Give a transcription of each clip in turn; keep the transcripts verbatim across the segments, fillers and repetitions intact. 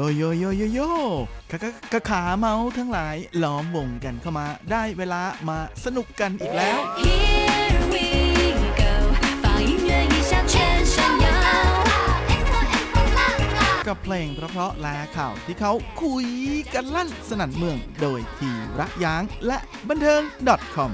โยโยโยโยกะกะกะขาเมาทั้งหลายล้อมวงกันเข้ามาได้เวลามาสนุกกันอีกแล้วกับเพลงเพราะๆและข่าวที่เขาคุยกันลั่นสนั่นเมืองโดยทีรักย้างและบันเทิง .com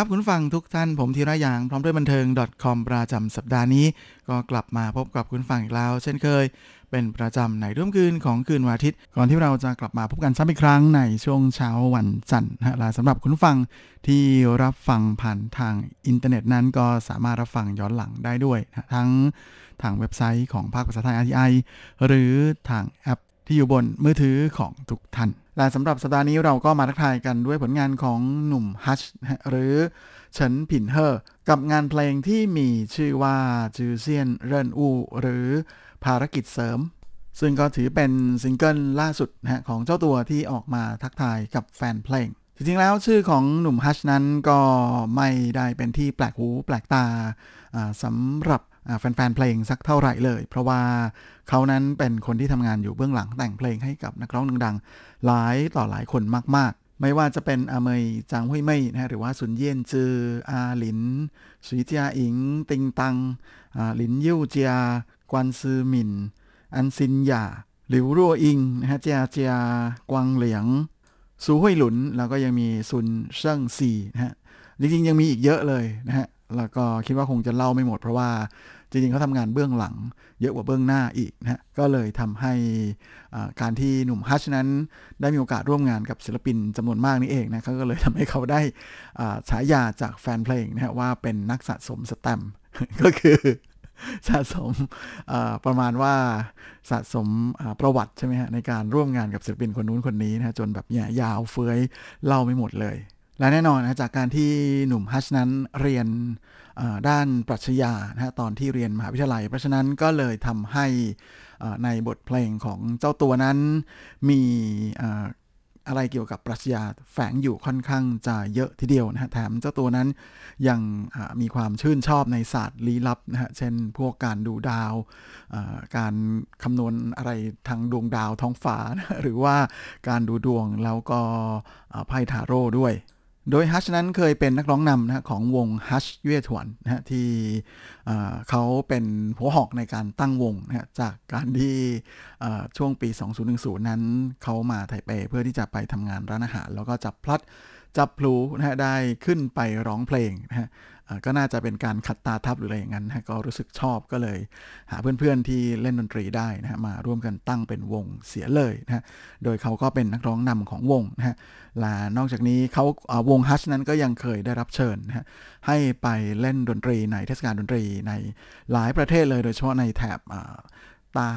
ครับคุณฟังทุกท่านผมธีระยางพร้อมด้วยบันเทิง .com ประจำสัปดาห์นี้ก็กลับมาพบกับคุณฟังอีกแล้วเช่นเคยเป็นประจำในรุ่มคืนของคืนวันอาทิตย์ก่อนที่เราจะกลับมาพบกันซ้ำอีกครั้งในช่วงเช้าวันจันทร์นะฮะสำหรับคุณฟังที่รับฟังผ่านทางอินเทอร์เน็ตนั้นก็สามารถรับฟังย้อนหลังได้ด้วยนะทั้งทางเว็บไซต์ของภาคภาษาไทย อาร์ ที ไอ หรือทางแอปที่อยู่บนมือถือของทุกท่านและสำหรับสัปดาห์นี้เราก็มาทักทายกันด้วยผลงานของหนุ่มฮัชหรือเฉินผินเฮอกับงานเพลงที่มีชื่อว่าจือเซียนเรินอูหรือภารกิจเสริมซึ่งก็ถือเป็นซิงเกิลล่าสุดของเจ้าตัวที่ออกมาทักทายกับแฟนเพลงจริงๆแล้วชื่อของหนุ่มฮัชนั้นก็ไม่ได้เป็นที่แปลกหูแปลกตาสำหรับแฟนๆเพลงสักเท่าไหร่เลยเพราะว่าเขานั้นเป็นคนที่ทำงานอยู่เบื้องหลังแต่งเพลงให้กับนักร้องดังๆหลายต่อหลายคนมากๆไม่ว่าจะเป็นอาเมยจางฮุยเม่ยนะหรือว่าซุนเยี่ยนจืออาหลินสุยเจียอิงติงตังหลินยู่เจียกวนซือหมินอันซินหย่าหลิวรั่วอิงนะฮะเจียเจียกวางเหลียงซูฮุยหลุนแล้วก็ยังมีซุนเซิงซีนะฮะจริงๆยังมีอีกเยอะเลยนะฮะ แล้วก็คิดว่าคงจะเล่าไม่หมดเพราะว่าจริงๆเขาทำงานเบื้องหลังเยอะกว่าเบื้องหน้าอีกนะก็เลยทำให้การที่หนุ่มฮัชนั้นได้มีโอกาสร่วมงานกับศิลปินจำนวนมากนี่เองนะก็เลยทำให้เขาได้ฉายาจากแฟนเพลงนะว่าเป็นนักสะสมสแตมป์ ก็คือสะสมประมาณว่าสะสมประวัติใช่ไหมฮะในการร่วมงานกับศิลปินคนนู้นคนนี้นะจนแบบยาวเฟ้ยเล่าไม่หมดเลยและแน่นอนนะจากการที่หนุ่มฮัชนั้นเรียนด้านปรัชญานะฮะตอนที่เรียนมหาวิทยาลัยเพราะฉะนั้นก็เลยทำให้ในบทเพลงของเจ้าตัวนั้นมีอะไรเกี่ยวกับปรัชญาแฝงอยู่ค่อนข้างจะเยอะทีเดียวนะฮะแถมเจ้าตัวนั้นยังมีความชื่นชอบในศาสตร์ลี้ลับนะฮะเช่นพวกการดูดาวการคำนวณอะไรทางดวงดาวท้องฟ้านะหรือว่าการดูดวงแล้วก็ไพ่ทาโร่ด้วยโดยฮัชนั้นเคยเป็นนักร้องนำนะของวงฮัชเย่ถวนนะฮะที่เขาเป็นหัวหอกในการตั้งวงนะจากการที่ช่วงปีสองพันสิบนั้นเขามาไทเปเพื่อที่จะไปทำงานร้านอาหารแล้วก็จับพลัดจับพลูนะฮะได้ขึ้นไปร้องเพลงนะฮะก็น่าจะเป็นการขัดตาทับหรืออะไรอย่างนั้นนะก็รู้สึกชอบก็เลยหาเพื่อนๆที่เล่นดนตรีได้นะฮะมาร่วมกันตั้งเป็นวงเสียเลยนะฮะโดยเขาก็เป็นนักร้องนำของวงนะฮะและนอกจากนี้เขาวงฮัชนั้นก็ยังเคยได้รับเชิญนะฮะให้ไปเล่นดนตรีในเทศกาลดนตรีในหลายประเทศเลยโดยเฉพาะในแถบตา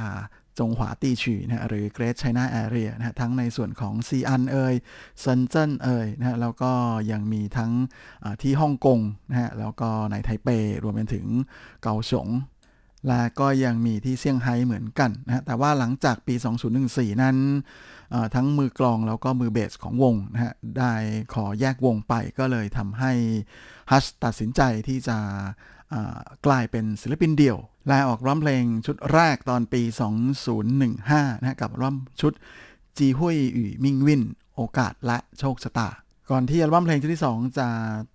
จงหวาตี้ฉีนะฮะหรือเกรทไชน่าแอเรียนะฮะทั้งในส่วนของซีอันเอ่ยเซินเจิ้นเอ่ยนะฮะแล้วก็ยังมีทั้งที่ฮ่องกงนะฮะแล้วก็ในไทเปรวมไปถึงเกาสงและก็ยังมีที่เซี่ยงไฮ้เหมือนกันนะฮะแต่ว่าหลังจากปีสองพันสิบสี่นั้นทั้งมือกลองแล้วก็มือเบสของวงนะฮะได้ขอแยกวงไปก็เลยทำให้ฮัชตัดสินใจที่จะกลายเป็นศิลปินเดี่ยวและออกร้องเพลงชุดแรกตอนปีสองพันสิบห้านะกับร้องชุดจีฮุ่ยอู่มิงวินโอกาสและโชคชะตาก่อนที่อัลบั้มเพลงชุดที่สองจะ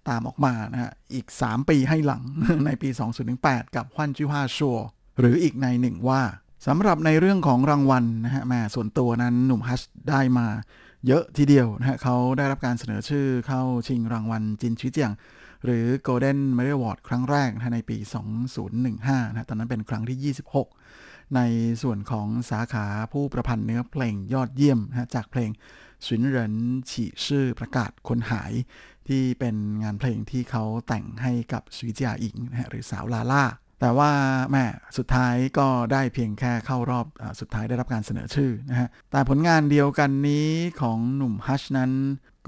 ตามออกมานะฮะอีกสามปีให้หลังในปีสองพันสิบแปดกับฮั่นจิฮวาชัวหรืออีกในหนึ่งว่าสำหรับในเรื่องของรางวัลนะฮะแม่ส่วนตัวนั้นหนุ่มฮัชได้มาเยอะทีเดียวนะฮะเขาได้รับการเสนอชื่อเข้าชิงรางวัลจินชิเจียงหรือ Golden Melody Awards ครั้งแรกในปีสองพันสิบห้านะตอนนั้นเป็นครั้งที่ยี่สิบหกในส่วนของสาขาผู้ประพันธ์เนื้อเพลงยอดเยี่ยมนะจากเพลงสุนเหรินฉี่ชื่อประกาศคนหายที่เป็นงานเพลงที่เขาแต่งให้กับสุยเจียอิงนะหรือสาวลาล่าแต่ว่าแม่สุดท้ายก็ได้เพียงแค่เข้ารอบสุดท้ายได้รับการเสนอชื่อนะฮะแต่ผลงานเดียวกันนี้ของหนุ่มฮัชนั้น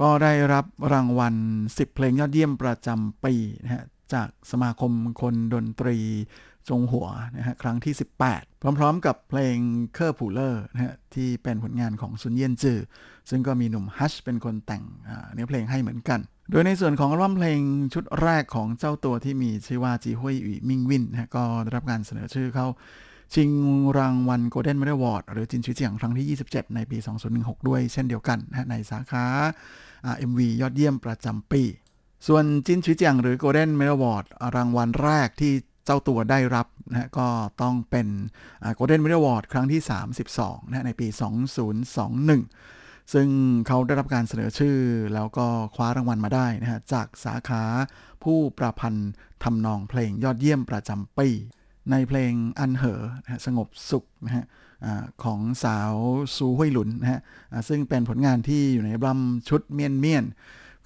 ก็ได้รับรางวัลสิบเพลงยอดเยี่ยมประจำปีนะฮะจากสมาคมคนดนตรีจงหัวนะฮะครั้งที่สิบแปดพร้อมๆกับเพลงเคอร์ผูเลอร์นะฮะที่เป็นผลงานของซุนเยี่ยนจือซึ่งก็มีหนุ่มฮัชเป็นคนแต่งเนื้อเพลงให้เหมือนกันโดยในส่วนของอัลบั้มเพลงชุดแรกของเจ้าตัวที่มีชื่อว่าจีฮุ่ยอู่มิงวินนะก็ได้รับการเสนอชื่อเข้าชิงรางวัล Golden Melody Award หรือจินชิเจียงครั้งที่ยี่สิบเจ็ดในปีสองพันสิบหกด้วยเช่นเดียวกันนะในสาขา เอ็ม วี ยอดเยี่ยมประจำปีส่วนจินชิเจียงหรือ Golden Melody Award รางวัลแรกที่เจ้าตัวได้รับนะก็ต้องเป็น Golden Melody Award ครั้งที่สามสิบสองนะในปีสองพันยี่สิบเอ็ดซึ่งเขาได้รับการเสนอชื่อแล้วก็คว้ารางวัลมาได้นะฮะจากสาขาผู้ประพันธ์ทำนองเพลงยอดเยี่ยมประจำปีในเพลงอันเหอนะฮะสงบสุขนะฮะของสาวซูห้วยหลุนนะฮะซึ่งเป็นผลงานที่อยู่ในอัลบั้มชุดเมียนเมียน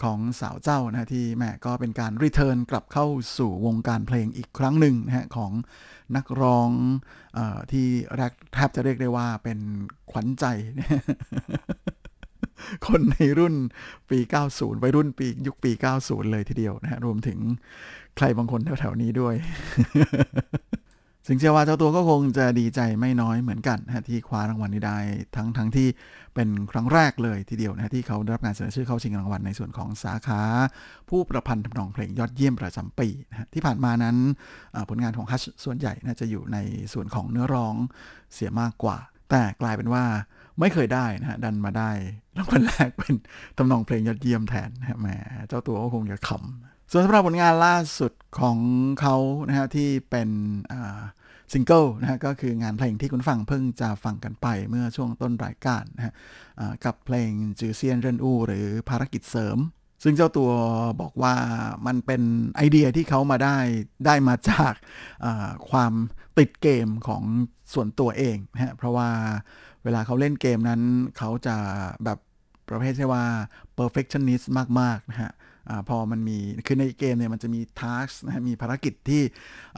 ของสาวเจ้านะที่แม่ก็เป็นการรีเทิร์นกลับเข้าสู่วงการเพลงอีกครั้งหนึ่งนะฮะของนักร้องเอ่อที่แทบจะเรียกได้ว่าเป็นขวัญใจ คนในรุ่นปีเก้าสิบวัยรุ่นปียุคปีเก้าสิบเลยทีเดียวนะฮะรวมถึงใครบางคนแถวๆนี้ด้วย ซึ่งเชื่อว่าเจ้าตัวก็คงจะดีใจไม่น้อยเหมือนกันนะที่คว้ารางวัลนี้ได้ทั้งทั้งที่เป็นครั้งแรกเลยทีเดียวนะที่เขาได้รับการเสนอชื่อเข้าชิงรางวัลในส่วนของสาขาผู้ประพันธ์ทำนองเพลงยอดเยี่ยมประจำปีนะที่ผ่านมานั้นผลงานของฮัชส่วนใหญ่น่าจะอยู่ในส่วนของเนื้อร้องเสียมากกว่าแต่กลายเป็นว่าไม่เคยได้นะฮะดันมาได้รางวัลแรกเป็นทำนองเพลงยอดเยี่ยมแทนนะฮะแหมเจ้าตัวก็คงจะขำส่วนสำหรับผลงานล่าสุดของเขานะฮะที่เป็นซิงเกิลนะฮะก็คืองานเพลงที่คุณฟังเพิ่งจะฟังกันไปเมื่อช่วงต้นรายการนะฮะกับเพลงจือเซียนเรินอูหรือภารกิจเสริม ซึ่งเจ้าตัวบอกว่ามันเป็นไอเดียที่เขามาได้ได้มาจากความติดเกมของส่วนตัวเองนะฮะเพราะว่าเวลาเขาเล่นเกมนั้นเขาจะแบบประเภทที่ว่า perfectionist มากๆนะฮะอ่าพอมันมีคือในเกมเนี่ยมันจะมี task นะฮะมีภารกิจที่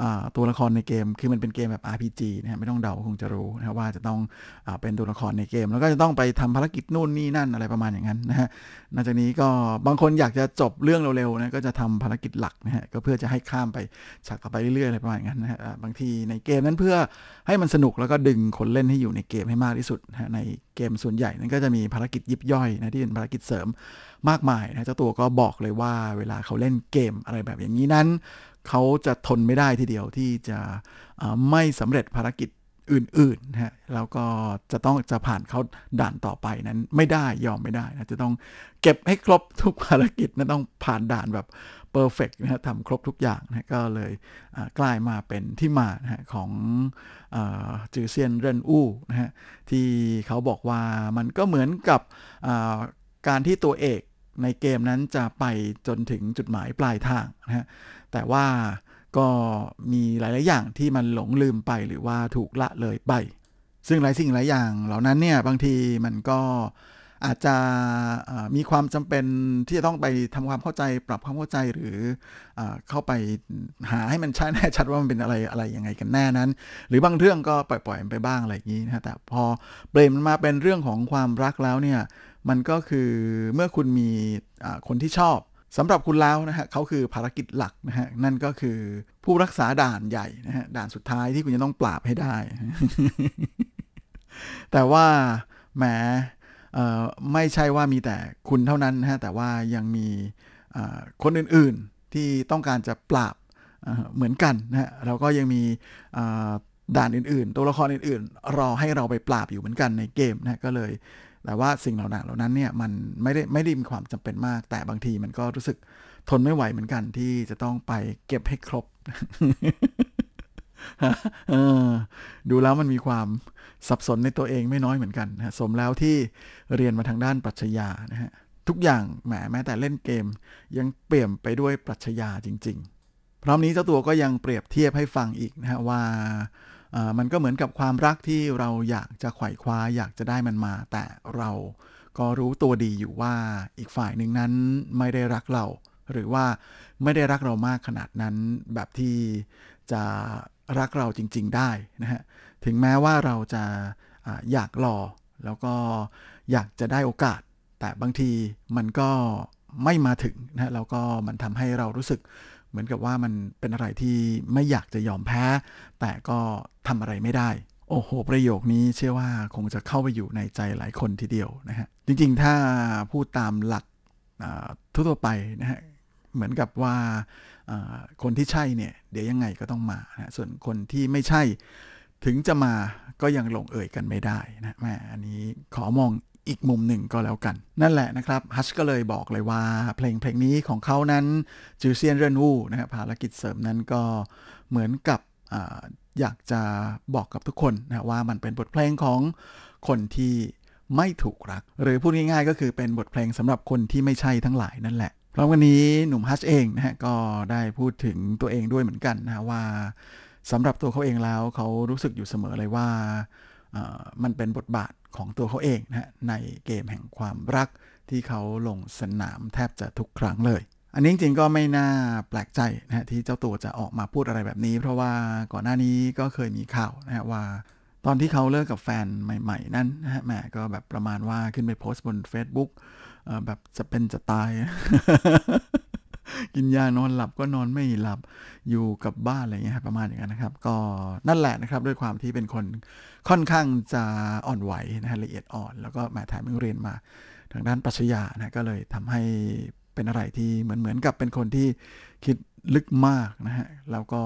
อ่าตัวละครในเกมคือมันเป็นเกมแบบ อาร์ พี จี นะฮะไม่ต้องเดาคงจะรู้นะว่าจะต้องอ่าเป็นตัวละครในเกมแล้วก็จะต้องไปทำภารกิจนู่นนี่นั่นอะไรประมาณอย่างนั้นนะฮะนอกจากนี้ก็บางคนอยากจะจบเรื่องเร็วๆนะก็จะทำภารกิจหลักนะฮะก็เพื่อจะให้ข้ามไปฉากต่อไปเรื่อยๆอะไรประมาณอย่างนั้นนะฮะบางทีในเกมนั้นเพื่อให้มันสนุกแล้วก็ดึงคนเล่นให้อยู่ในเกมให้มากที่สุดนะฮะในเกมส่วนใหญ่นั้นก็จะมีภารกิจยิบย่อยนะที่เป็นภารกิจเสริมมากมายนะเจ้าตัวก็บอกเลยว่าเวลาเขาเล่นเกมอะไรแบบอย่างนี้นั้นเขาจะทนไม่ได้ทีเดียวที่จะไม่สำเร็จภารกิจอื่นๆนะฮะแล้วก็จะต้องจะผ่านเขาด่านต่อไปนั้นไม่ได้ยอมไม่ได้นะจะต้องเก็บให้ครบทุกภารกิจนะต้องผ่านด่านแบบเพอร์เฟกต์นะฮะทำครบทุกอย่างนะก็เลยกลายมาเป็นที่มานะฮะของจือเซียนเรินอู้นะฮะที่เขาบอกว่ามันก็เหมือนกับการที่ตัวเอกในเกมนั้นจะไปจนถึงจุดหมายปลายทางนะฮะแต่ว่าก็มีหลายๆอย่างที่มันหลงลืมไปหรือว่าถูกละเลยไปซึ่งหลายสิ่งหลายอย่างเหล่านั้นเนี่ยบางทีมันก็อาจจะมีความจำเป็นที่จะต้องไปทำความเข้าใจปรับความเข้าใจหรือเข้าไปหาให้มันชัดแน่ชัดว่ามันเป็นอะไรอะไรยังไงกันแน่นั้นหรือบางเรื่องก็ปล่อยๆไปบ้างอะไรอย่างนี้นะแต่พอเปลี่ยนมันมาเป็นเรื่องของความรักแล้วเนี่ยมันก็คือเมื่อคุณมีคนที่ชอบสำหรับคุณแล้วนะฮะเขาคือภารกิจหลักนะฮะนั่นก็คือผู้รักษาด่านใหญ่นะฮะด่านสุดท้ายที่คุณจะต้องปราบให้ได้ แต่ว่าแหมไม่ใช่ว่ามีแต่คุณเท่านั้นนะฮะแต่ว่ายังมีคนอื่นๆที่ต้องการจะปราบเหมือนกันนะฮะเราก็ยังมีด่านอื่นๆตัวละครอื่นๆรอให้เราไปปราบอยู่เหมือนกันในเกมนะก็เลยแต่ว่าสิ่งเหล่านั้นเหล่านั้นเนี่ยมันไม่ได้ไม่ได้มีความจำเป็นมากแต่บางทีมันก็รู้สึกทนไม่ไหวเหมือนกันที่จะต้องไปเก็บให้ครบ ดูแล้วมันมีความสับสนในตัวเองไม่น้อยเหมือนกันนะสมแล้วที่เรียนมาทางด้านปรัชญานะฮะทุกอย่างแหมแม้แต่เล่นเกมยังเปี่ยมไปด้วยปรัชญาจริงๆพร้อมนี้เจ้าตัวก็ยังเปรียบเทียบให้ฟังอีกนะฮะว่ามันก็เหมือนกับความรักที่เราอยากจะไขว่คว้าอยากจะได้มันมาแต่เราก็รู้ตัวดีอยู่ว่าอีกฝ่ายหนึ่งนั้นไม่ได้รักเราหรือว่าไม่ได้รักเรามากขนาดนั้นแบบที่จะรักเราจริงๆได้นะฮะถึงแม้ว่าเราจะอยากรอแล้วก็อยากจะได้โอกาสแต่บางทีมันก็ไม่มาถึงนะแล้วก็มันทำให้เรารู้สึกเหมือนกับว่ามันเป็นอะไรที่ไม่อยากจะยอมแพ้แต่ก็ทำอะไรไม่ได้โอ้โหประโยคนี้เชื่อว่าคงจะเข้าไปอยู่ในใจหลายคนทีเดียวนะฮะจริงๆถ้าพูดตามหลักทั่วไปนะฮะเหมือนกับว่าคนที่ใช่เนี่ยเดี๋ยวยังไงก็ต้องมานะส่วนคนที่ไม่ใช่ถึงจะมาก็ยังลงเอ่ยกันไม่ได้นะแม่อันนี้ขอมองอีกมุมหนึ่งก็แล้วกันนั่นแหละนะครับฮัชก็เลยบอกเลยว่าเพลงเพลงนี้ของเขานั้นจือเซียนเรินวู่นะฮะภารกิจเสริมนั้นก็เหมือนกับอ่าอยากจะบอกกับทุกคนนะว่ามันเป็นบทเพลงของคนที่ไม่ถูกรักหรือพูดง่ายๆก็คือเป็นบทเพลงสำหรับคนที่ไม่ใช่ทั้งหลายนั่นแหละพร้อมกันนี้หนุ่มฮัชเองนะฮะก็ได้พูดถึงตัวเองด้วยเหมือนกันนะว่าสำหรับตัวเขาเองแล้วเขารู้สึกอยู่เสมอเลยว่ามันเป็นบทบาทของตัวเขาเองนะฮะในเกมแห่งความรักที่เขาลงสนามแทบจะทุกครั้งเลยอันนี้จริงๆก็ไม่น่าแปลกใจนะฮะที่เจ้าตัวจะออกมาพูดอะไรแบบนี้เพราะว่าก่อนหน้านี้ก็เคยมีข่าวนะฮะว่าตอนที่เขาเลิกกับแฟนใหม่ๆนั้นนะฮะแหมก็แบบประมาณว่าขึ้นไปโพสต์บน Facebook เอ่อแบบจะเป็นจะตาย กินยานอนหลับก็นอนไม่หลับอยู่กับบ้านอะไรเงี้ยประมาณอย่างนั้นนะครับก็นั่นแหละนะครับด้วยความที่เป็นคนค่อนข้างจะอ่อนไหวนะละเอียดอ่อนแล้วก็มาถ่ายเมืองเรียนมาทางด้านปรัชญานะก็เลยทำให้เป็นอะไรที่เหมือนเหมือนกับเป็นคนที่คิดลึกมากนะฮะแล้วก็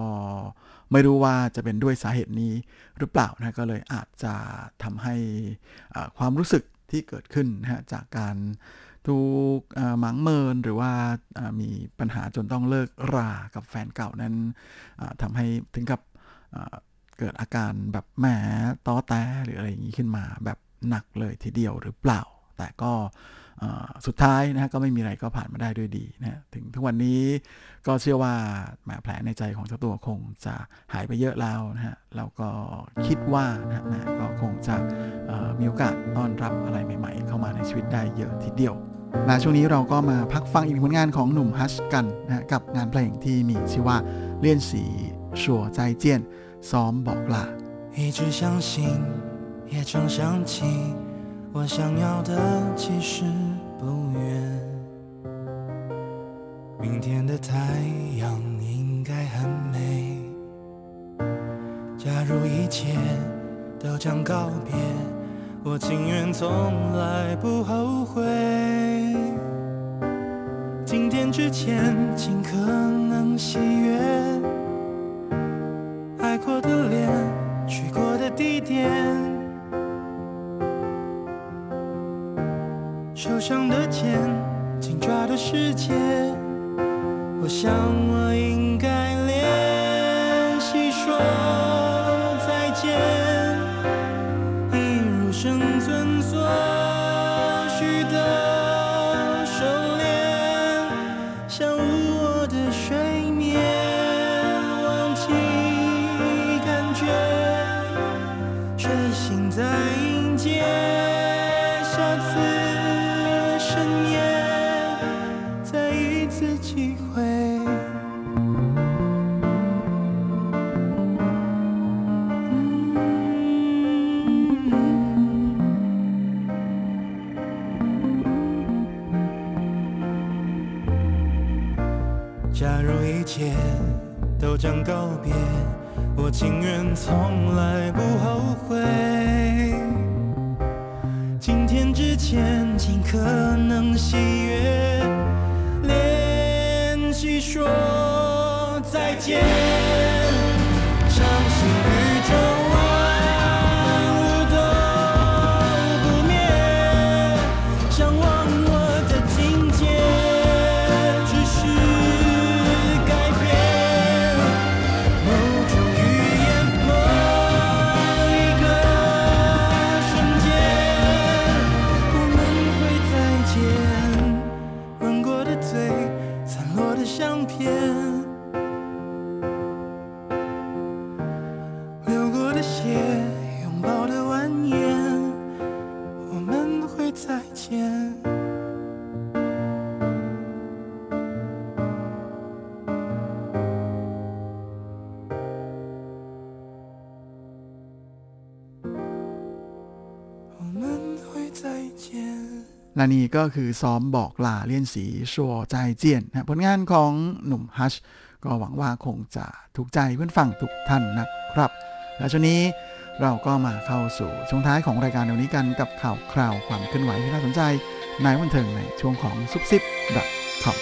ไม่รู้ว่าจะเป็นด้วยสาเหตุนี้หรือเปล่านะก็เลยอาจจะทำให้ความรู้สึกที่เกิดขึ้นนะฮะจากการถูกหมางเมินหรือว่ามีปัญหาจนต้องเลิกรากับแฟนเก่านั้นทำให้ถึงกับเกิดอาการแบบแหมต้อแต้หรืออะไรอย่างนี้ขึ้นมาแบบหนักเลยทีเดียวหรือเปล่าแต่ก็ สุดท้ายนะฮะก็ไม่มีอะไรก็ผ่านมาได้ด้วยดีนะถึงทุกวันนี้ก็เชื่อว่าแผลในใจของเจ้าตัวคงจะหายไปเยอะแล้วนะฮะแล้วก็คิดว่านะฮะก็คงจะมีโอกาสต้อนรับอะไรใหม่ๆเข้ามาในชีวิตได้เยอะทีเดียวและช่วงนี้เราก็มาพักฟังอีกผลงานของหนุ่มฮัชกันนะฮะกับงานเพลงที่มีชื่อว่าเลี่ยนสีชัวใจเจียนซ้อมบอกลา一直相信也曾想起我想要的其实不远明天的太阳应该很美假如一切都将告别我情愿从来不后悔今天之前尽可能喜悦爱过的脸去过的地点受伤的肩紧抓的世界我想我应该练习说再见一如生存所需的收敛像无我的睡眠忘记感觉在迎接下次深夜再一次机会假如一切都将告别我情愿从来不后悔今天之前尽可能喜悦练习说再见相信宇宙万物都不灭向往我的境界只是และนี่ก็คือซ้อมบอกลาเลี่ยนสีชัวใจเจียนนะผลงานของหนุ่มฮัชก็หวังว่าคงจะถูกใจเพื่อนฟังทุกท่านนะครับและช่วงนี้เราก็มาเข้าสู่ช่วงท้ายของรายการเดี๋ยวนี้กันกับข่าวคราวความเคลื่อนไหวที่น่าสนใจในวันเทิงในช่วงของซุปซิปดอทคอม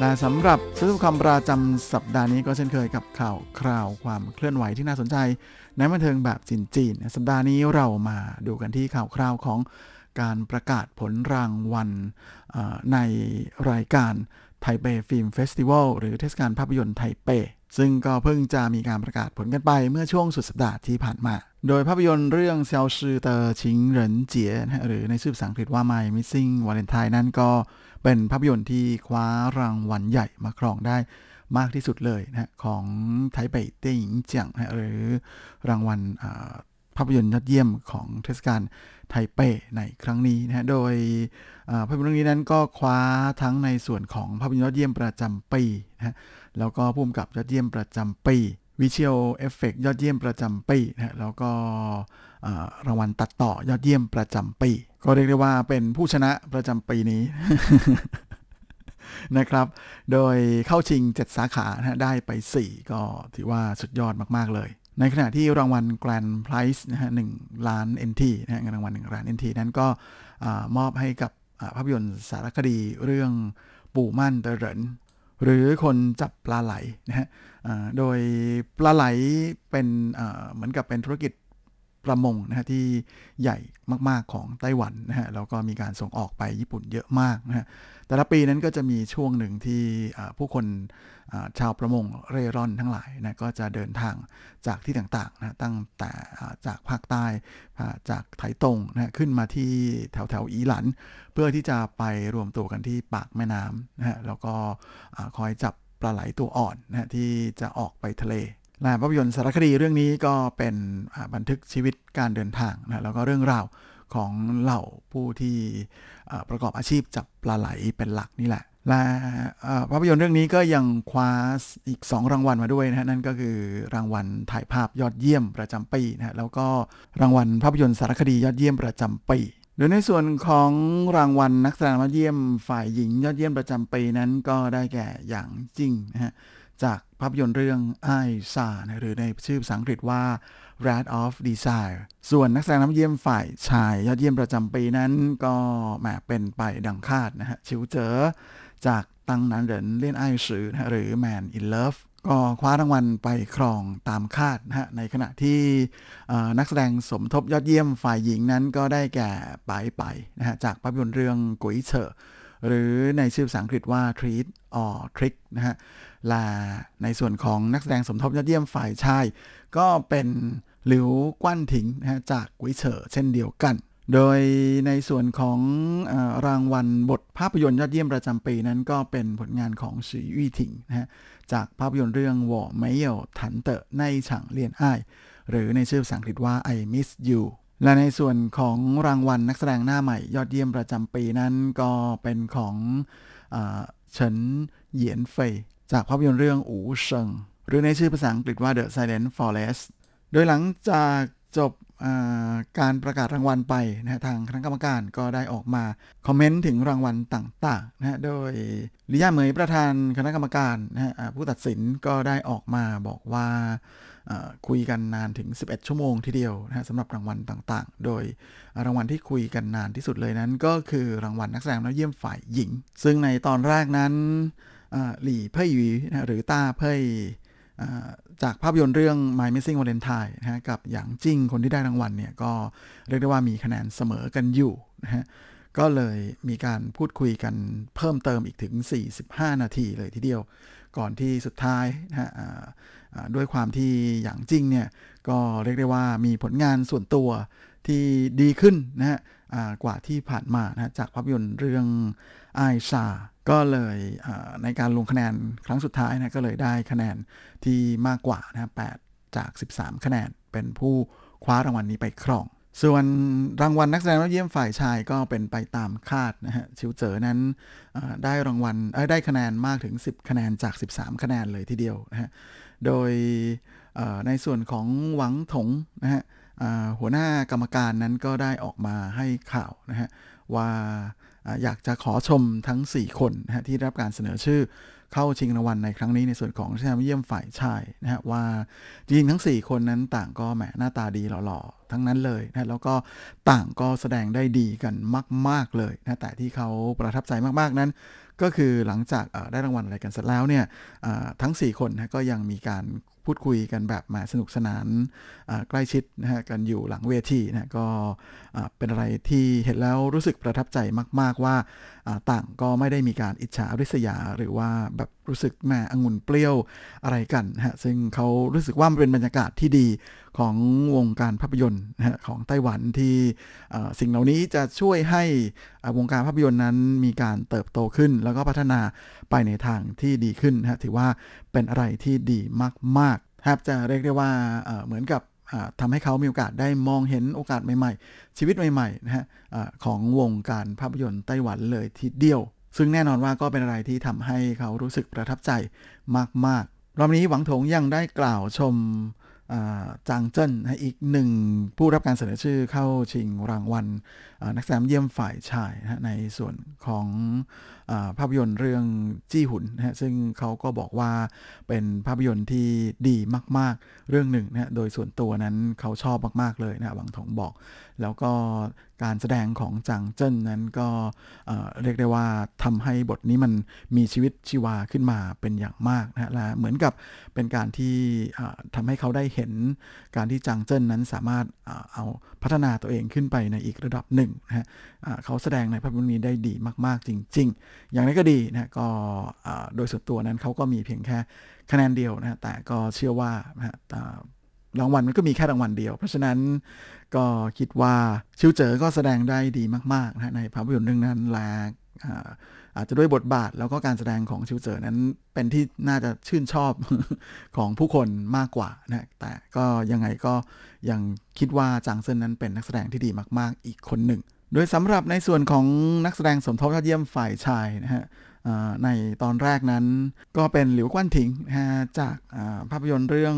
และสำหรับซุปซิปคำประจำสัปดาห์นี้ก็เช่นเคยกับข่าวคราวความเคลื่อนไหวที่น่าสนใจในบันเทิงแบบจีนๆสัปดาห์นี้เรามาดูกันที่ข่าวคราวของการประกาศผลรางวัลในรายการไทเปฟิล์มเฟสติวัลหรือเทศกาลภาพยนตร์ไทเปซึ่งก็เพิ่งจะมีการประกาศผลกันไปเมื่อช่วงสุดสัปดาห์ที่ผ่านมาโดยภาพยนตร์เรื่องเซียวซือเตอชิงเหรินเจี๋ยหรือในชื่อภาษาอังกฤษว่า My Missing Valentine นั้นก็เป็นภาพยนตร์ที่คว้ารางวัลใหญ่มาครองได้มากที่สุดเลยนะของไทเปเตี้ยหญิงเจียงนะหรือรางวัลภาพยนตร์ยอดเยี่ยมของเทศกาลไทเปในครั้งนี้นะโดยภาพยนตร์เรื่องนี้นั้นก็คว้าทั้งในส่วนของภาพยนตร์ยอดเยี่ยมประจำปีนะแล้วก็ผู้กำกับยอดเยี่ยมประจำปีวิชวลเอฟเฟคยอดเยี่ยมประจำปีนะแล้วก็รางวัลตัดต่อยอดเยี่ยมประจำปีก็เรียกได้ว่าเป็นผู้ชนะประจำปีนี้ นะครับโดยเข้าชิงเจ็ดสาขานะได้ไปสี่ก็ถือว่าสุดยอดมากๆเลยในขณะที่รางวัล Grand Prize นะฮะหนึ่งล้าน เอ็น ที นะฮะรางวัลหนึ่งล้าน เอ็น ที นั้นก็มอบให้กับภาพยนตร์สารคดีเรื่องปู่มั่นเตอเหรินหรือคนจับปลาไหลนะฮะโดยปลาไหลเป็นเหมือนกับเป็นธุรกิจ ประมงนะฮะที่ใหญ่มากๆของไต้หวันนะฮะแล้วก็มีการส่งออกไปญี่ปุ่นเยอะมากนะฮะแต่ละปีนั้นก็จะมีช่วงหนึ่งที่ผู้คนชาวประมงเร่ร่อนทั้งหลายนะก็จะเดินทางจากที่ต่างๆนะตั้งแต่จากภาคใต้จากไถตงนะขึ้นมาที่แถวๆอีหลันเพื่อที่จะไปรวมตัวกันที่ปากแม่น้ำนะฮะแล้วก็คอยจับปลาไหลตัวอ่อนนะที่จะออกไปทะเลและภาพยนตร์สารคดีเรื่องนี้ก็เป็นบันทึกชีวิตการเดินทางนะแล้วก็เรื่องราวของเหล่าผู้ที่ประกอบอาชีพจับปลาไหลเป็นหลักนี่แหละและภาพยนตร์เรื่องนี้ก็ยังคว้าอีกสองรางวัลมาด้วยนะฮะนั่นก็คือรางวัลถ่ายภาพยอดเยี่ยมประจำปีนะฮะแล้วก็รางวัลภาพยนตร์สารคดียอดเยี่ยมประจำปีโดยในส่วนของรางวัลนักแสดงยอดเยี่ยมฝ่ายหญิงยอดเยี่ยมประจำปีนั้นก็ได้แก่หยางจิ้งนะฮะจากภาพยนตร์เรื่องอ้ายซาหรือในชื่อภาษาอังกฤษว่า Wrath of Desire ส่วนนักแสดงยอดเยี่ยมฝ่ายชายยอดเยี่ยมประจำปีนั้นก็แหมเป็นไปดังคาดนะฮะชิวเจ๋อจากตั้งนั้นเหรินเลี่ยนอ้ายซือหรือ Man in Love ก็คว้ารางวัลไปครองตามคาดนะฮะในขณะที่นักแสดงสมทบยอดเยี่ยมฝ่ายหญิงนั้นก็ได้แก่ไปไปนะฮะจากภาพยนตร์เรื่องกุ๋ยเฉอหรือในชื่อภาษาอังกฤษว่า Treat or Trick นะฮะและในส่วนของนักแสดงสมทบยอดเยี่ยมฝ่ายชายก็เป็นหลิวกวั้นถิงนะฮะจากกุ๋ยเฉอเช่นเดียวกันโดยในส่วนของเอ่อรางวัลบทภาพยนตร์ยอดเยี่ยมประจำปีนั้นก็เป็นผลงานของซีอี้ถิงนะฮะจากภาพยนตร์เรื่องว่อไม่เหี่ยวถันเตอในฉังเลียนอ้ายหรือในชื่อภาษาอังกฤษว่า I Miss You และในส่วนของรางวัลนักแสดงหน้าใหม่ยอดเยี่ยมประจำปีนั้นก็เป็นของเอ่อเฉินเหยียนเฟยจากภาพยนตร์เรื่องอู่เซิงหรือในชื่อภาษาอังกฤษว่า The Silent Forest โดยหลังจากจบการประกาศรางวัลไปนะฮะทางคณะกรรมการก็ได้ออกมาคอมเมนต์ถึงรางวัลต่างๆนะฮะโดยลิย่าเหมยประธานคณะกรรมการนะฮะผู้ตัดสินก็ได้ออกมาบอกว่าคุยกันนานถึงสิบเอ็ดชั่วโมงทีเดียวนะฮะสำหรับรางวัลต่างๆโดยรางวัลที่คุยกันนานที่สุดเลยนั้นก็คือรางวัลนักแสดงยอดเยี่ยมฝ่ายหญิงซึ่งในตอนแรกนั้นหลี่เพ่ยหวีหรือต้าเพ่ยจากภาพยนตร์เรื่อง My Missing Valentine นะฮะกับหยางจิ้งคนที่ได้รางวัลเนี่ยก็เรียกได้ว่ามีคะแนนเสมอกันอยู่นะฮะก็เลยมีการพูดคุยกันเพิ่มเติมอีกถึงสี่สิบห้านาทีเลยทีเดียวก่อนที่สุดท้ายนะฮะด้วยความที่หยางจิ้งเนี่ยก็เรียกได้ว่ามีผลงานส่วนตัวที่ดีขึ้นนะฮะกว่าที่ผ่านมานะจากภาพยนตร์เรื่องอ้ายซาก็เลยในการลงคะแนนครั้งสุดท้ายนะก็เลยได้คะแนนที่มากกว่านะแปดจากสิบสามคะแนนเป็นผู้คว้ารางวัล นี้ไปครองส่วนรางวัลนักแสดงยอดเยี่ยมฝ่ายชายก็เป็นไปตามคาดนะฮะชิวเจ๋อนั้นได้รางวัลได้คะแนนมากถึงสิบคะแนนจากสิบสามคะแนนเลยทีเดียวนะฮะโดยในส่วนของหวังถงนะฮะหัวหน้ากรรมการนั้นก็ได้ออกมาให้ข่าวนะฮะว่าอยากจะขอชมทั้งสี่คนนะฮะที่รับการเสนอชื่อเข้าชิงรางวัลในครั้งนี้ในส่วนของแชมป์เยี่ยมฝ่ายชายนะฮะว่าจริงทั้งสี่คนนั้นต่างก็แหมหน้าตาดีหล่อๆทั้งนั้นเลยนะแล้วก็ต่างก็แสดงได้ดีกันมากๆเลยนะแต่ที่เขาประทับใจมากๆนั้นก็คือหลังจากได้รางวัลอะไรกันเสร็จแล้วเนี่ยทั้งสี่คนนะก็ยังมีการพูดคุยกันแบบมาสนุกสนานใกล้ชิดนะฮะกันอยู่หลังเวทีนะก็เป็นอะไรที่เห็นแล้วรู้สึกประทับใจมากๆว่าต่างก็ไม่ได้มีการอิจฉาริษยาหรือว่าแบบรู้สึกแหมองุ่นเปรี้ยวอะไรกันนะฮะซึ่งเขารู้สึกว่ามันเป็นบรรยากาศที่ดีของวงการภาพยนตร์นะฮะของไต้หวันที่สิ่งเหล่านี้จะช่วยให้วงการภาพยนตร์นั้นมีการเติบโตขึ้นแล้วก็พัฒนาไปในทางที่ดีขึ้นนะฮะถือว่าเป็นอะไรที่ดีมากๆแทบจะเรียกได้ว่าเหมือนกับทำให้เขามีโอกาสได้มองเห็นโอกาสใหม่ๆชีวิตใหม่ๆนะฮะของวงการภาพยนตร์ไต้หวันเลยทีเดียวซึ่งแน่นอนว่าก็เป็นอะไรที่ทำให้เขารู้สึกประทับใจมากๆรอบนี้หวังถงยังได้กล่าวชมจางเจิ้นอีกหนึ่งผู้รับการเสนอชื่อเข้าชิงรางวัลนักแสดงเยี่ยมฝ่ายชายในส่วนของภาพยนตร์เรื่องจี้หุนซึ่งเขาก็บอกว่าเป็นภาพยนตร์ที่ดีมากๆเรื่องหนึ่งโดยส่วนตัวนั้นเขาชอบมากๆเลยนะหวังถงบอกแล้วก็ การแสดงของจางเจิ้นนั้นก็เอ่อเรียกได้ว่าทำให้บทนี้มันมีชีวิตชีวาขึ้นมาเป็นอย่างมากนะฮะและเหมือนกับเป็นการที่เอ่อทำให้เขาได้เห็นการที่จางเจิ้นนั้นสามารถเอ่อเอาพัฒนาตัวเองขึ้นไปในอีกระดับหนึ่งนะฮะเอ่อเขาแสดงในภาพยนตร์นี้ได้ดีมากๆจริงๆอย่างนั้นก็ดีนะก็เอ่อโดยส่วนตัวนั้นเขาก็มีเพียงแค่คะแนนเดียวนะแต่ก็เชื่อว่านะฮะรางวัลมันก็มีแค่รางวัลเดียวเพราะฉะนั้นก็คิดว่าชิวเจ๋อก็แสดงได้ดีมากๆนะในภาพยนตร์เรื่องนั้นและอาจจะด้วยบทบาทแล้วก็การแสดงของชิวเจ๋อนั้นเป็นที่น่าจะชื่นชอบของผู้คนมากกว่านะแต่ก็ยังไงก็ยังคิดว่าจางเซินนั้นเป็นนักแสดงที่ดีมากๆอีกคนหนึ่งโดยสำหรับในส่วนของนักแสดงสมทบยอดเยี่ยมฝ่ายชายนะฮะในตอนแรกนั้นก็เป็นหลิวกวั้นถิงนะฮะจากภาพยนตร์เรื่อง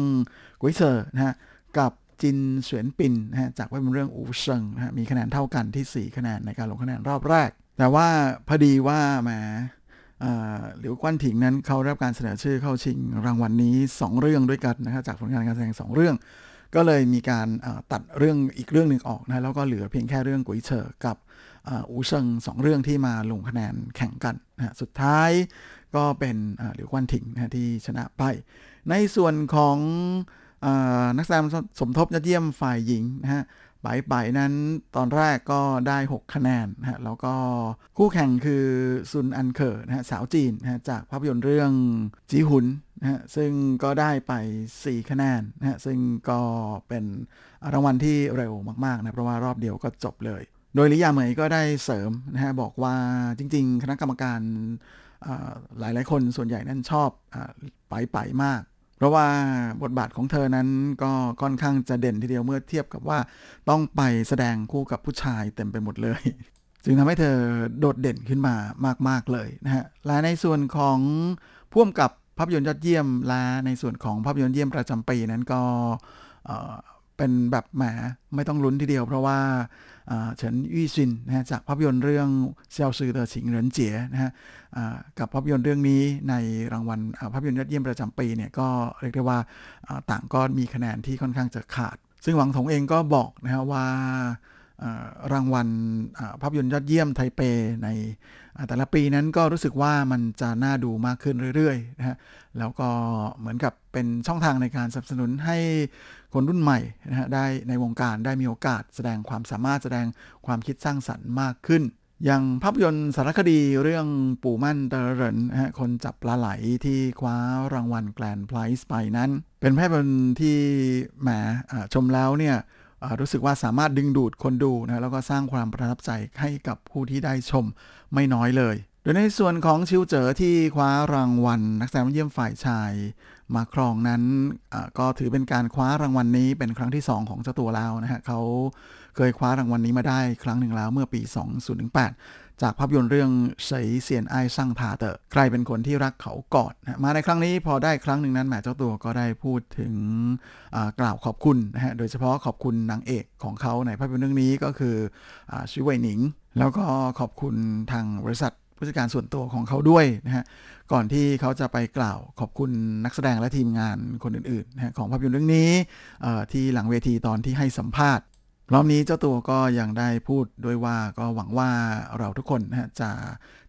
กุยเซอร์นะฮะกับจินเสวียนปินนะฮะจากภาพยนตร์เรื่องอูเซิงนะฮะมีคะแนนเท่ากันที่สี่คะแนนในการลงคะแนนรอบแรกแต่ว่าพอดีว่าแหมหลิวกวั้นถิงนั้นเขาได้รับการเสนอชื่อเข้าชิงรางวัล นี้สองเรื่องด้วยกันนะฮะจากผลงานการแสดงสองเรื่องก็เลยมีการตัดเรื่องอีกเรื่องนึงออกนะแล้วก็เหลือเพียงแค่เรื่องกุยเซอร์กับอูเซิงสองเรื่องที่มาลงคะแนนแข่งกันนะสุดท้ายก็เป็นหลิวกวั้นถิงนะที่ชนะไปในส่วนของนักแสดงสมทบยอดเยี่ยมฝ่ายหญิงนะฮะใบๆนั้นตอนแรกก็ได้หกคะแนนนะฮะแล้วก็คู่แข่งคือซุนอันเคอนะฮะสาวจีนนะฮะจากภาพยนตร์เรื่องจีหุนนะฮะซึ่งก็ได้ไปสี่คะแนนนะฮะซึ่งก็เป็นรางวัลที่เร็วมากๆนะเพราะว่ารอบเดียวก็จบเลยโดยลิยาเหมยก็ได้เสริมนะฮะบอกว่าจริงๆคณะกรรมการหลายๆคนส่วนใหญ่นั้นชอบไปไปมากเพราะว่าบทบาทของเธอนั้นก็ค่อนข้างจะเด่นทีเดียวเมื่อเทียบกับว่าต้องไปแสดงคู่กับผู้ชายเต็มไปหมดเลยจึงทำให้เธอโดดเด่นขึ้นมามากๆเลยนะฮะและในส่วนของพ่วงกับภาพยนตร์ยอดเยี่ยมและในส่วนของภาพยนตร์เยี่ยมประจำปีนั้นก็เป็นแบบแหมไม่ต้องลุ้นทีเดียวเพราะว่าเฉินอี้ซินนะฮะจากภาพยนตร์เรื่องเซียวซือเต๋อฉิงเหรินเจี๋ยนะฮะกับภาพยนตร์เรื่องนี้ในรางวัลภาพยนตร์ยอดเยี่ยมประจำปีเนี่ยก็เรียกได้ว่าต่างก็มีคะแนนที่ค่อนข้างจะขาดซึ่งหวังถงเองก็บอกนะฮะว่ารางวัลภาพยนตร์ยอดเยี่ยมไทเปในแต่ละปีนั้นก็รู้สึกว่ามันจะน่าดูมากขึ้นเรื่อยๆนะฮะแล้วก็เหมือนกับเป็นช่องทางในการสนับสนุนให้คนรุ่นใหม่นะฮะได้ในวงการได้มีโอกาสแสดงความสามารถแสดงความคิดสร้างสรรค์มากขึ้นอย่างภาพยนตร์สารคดีเรื่องปู่มั่นเตอเหรินนะฮะคนจับปลาไหลที่คว้ารางวัลแกรนด์ไพรส์ไปนั้นเป็นภาพยนตร์ที่แหมชมแล้วเนี่ยรู้สึกว่าสามารถดึงดูดคนดูนะแล้วก็สร้างความประทับใจให้กับผู้ที่ได้ชมไม่น้อยเลยโดยในส่วนของชิวเจ๋อที่คว้ารางวัลนักแสดงยอดเยี่ยมฝ่ายชายมาครองนั้นก็ถือเป็นการคว้ารางวัล นี้เป็นครั้งที่สองของเจ้าตัวแล้วนะฮะเขาเคยคว้ารางวัล นี้มาได้ครั้งหนึ่งแล้วเมื่อปีสองพันสิบแปดจากภาพยนตร์เรื่องเสยเซียนไอ้ซ่างทาเต๋อใครเป็นคนที่รักเขากอดนะมาในครั้งนี้พอได้ครั้งหนึ่งนั้นแหมเจ้าตัวก็ได้พูดถึงกล่าวขอบคุณนะฮะโดยเฉพาะขอบคุณนางเอกของเขาในภาพยนตร์เรื่องนี้ก็คือชิวเว่ยหนิงแล้วก็ขอบคุณทางบริษัทผู้จัดการส่วนตัวของเขาด้วยนะฮะก่อนที่เขาจะไปกล่าวขอบคุณนักแสดงและทีมงานคนอื่นๆนะฮะของภาพยนตร์เรื่องนี้ที่หลังเวทีตอนที่ให้สัมภาษณ์รอบนี้เจ้าตัวก็ยังได้พูดด้วยว่าก็หวังว่าเราทุกคนนะฮะจะ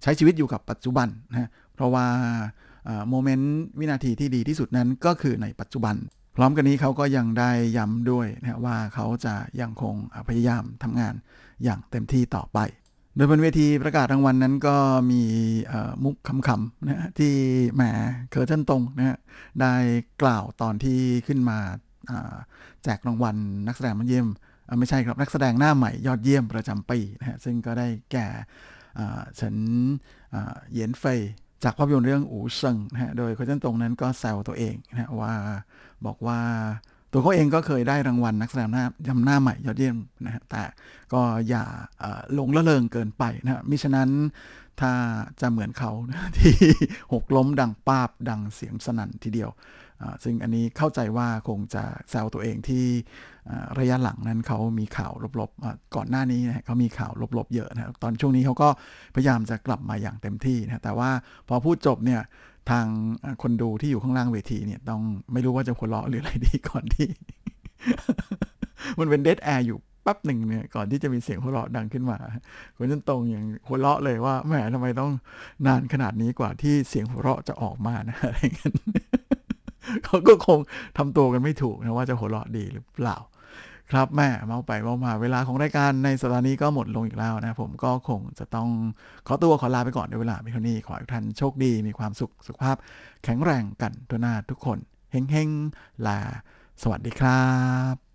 ใช้ชีวิตอยู่กับปัจจุบันนะฮะเพราะว่าโมเมนต์วินาทีที่ดีที่สุดนั้นก็คือในปัจจุบันพร้อมกันนี้เขาก็ยังได้ย้ำด้วยนะฮะว่าเขาจะยังคงพยายามทำงานอย่างเต็มที่ต่อไปโดยบนเวทีประกาศรางวัล นั้นก็มีมุกคำๆนะที่แหมเคอร์เทนตงนะฮะได้กล่าวตอนที่ขึ้นมาแจกรางวัลนักแสดงยอดเยี่ยมไม่ใช่ครับนักแสดงหน้าใหม่ยอดเยี่ยมประจำปีนะฮะซึ่งก็ได้แก่เฉินเหยียนเฟยจากภาพยนตร์เรื่องอู่เซิงนะฮะโดยเคอร์เทนตงนั้นก็แซวตัวเองนะฮะว่าบอกว่าตัวเขาเองก็เคยได้รางวัลนักแสดงหน้าทำหน้าใหม่ยอดเยี่ยมนะฮะแต่ก็อย่าหลงละเลงเกินไปนะมิฉะนั้นถ้าจะเหมือนเขานะที่หกล้มดังปาบดังเสียงสนั่นทีเดียวซึ่งอันนี้เข้าใจว่าคงจะแซวตัวเองที่ระยะหลังนั้นเขามีข่าวลบๆก่อนหน้านี้นะเขามีข่าวลบๆเยอะนะตอนช่วงนี้เขาก็พยายามจะกลับมาอย่างเต็มที่นะแต่ว่าพอพูดจบเนี่ยทางคนดูที่อยู่ข้างล่างเวทีเนี่ยต้องไม่รู้ว่าจะหัวเราะหรืออะไรดีก่อนที่มันเป็นเดดแอร์อยู่ ปั๊บหนึ่งเนี่ยก่อนที่จะมีเสียงหัวเราะดังขึ้นมาคุณจันตรงอย่างหัวเราะเลยว่าแหมทำไมต้องนานขนาดนี้กว่าที่เสียงหัวเราะจะออกมานะอะไรเงี้ยเขาก็คงทำตัวกันไม่ถูกนะว่าจะหัวเราะดีหรือเปล่าครับแม่เมาไปเมามาเวลาของรายการในสัปดาห์นี้ก็หมดลงอีกแล้วนะผมก็คงจะต้องขอตัวขอลาไปก่อนในเวลาเพียงเท่านี้ขอให้ทุกท่านโชคดีมีความสุขสุขภาพแข็งแรงกันทั่วหน้าทุกคนเฮ้งๆลาสวัสดีครับ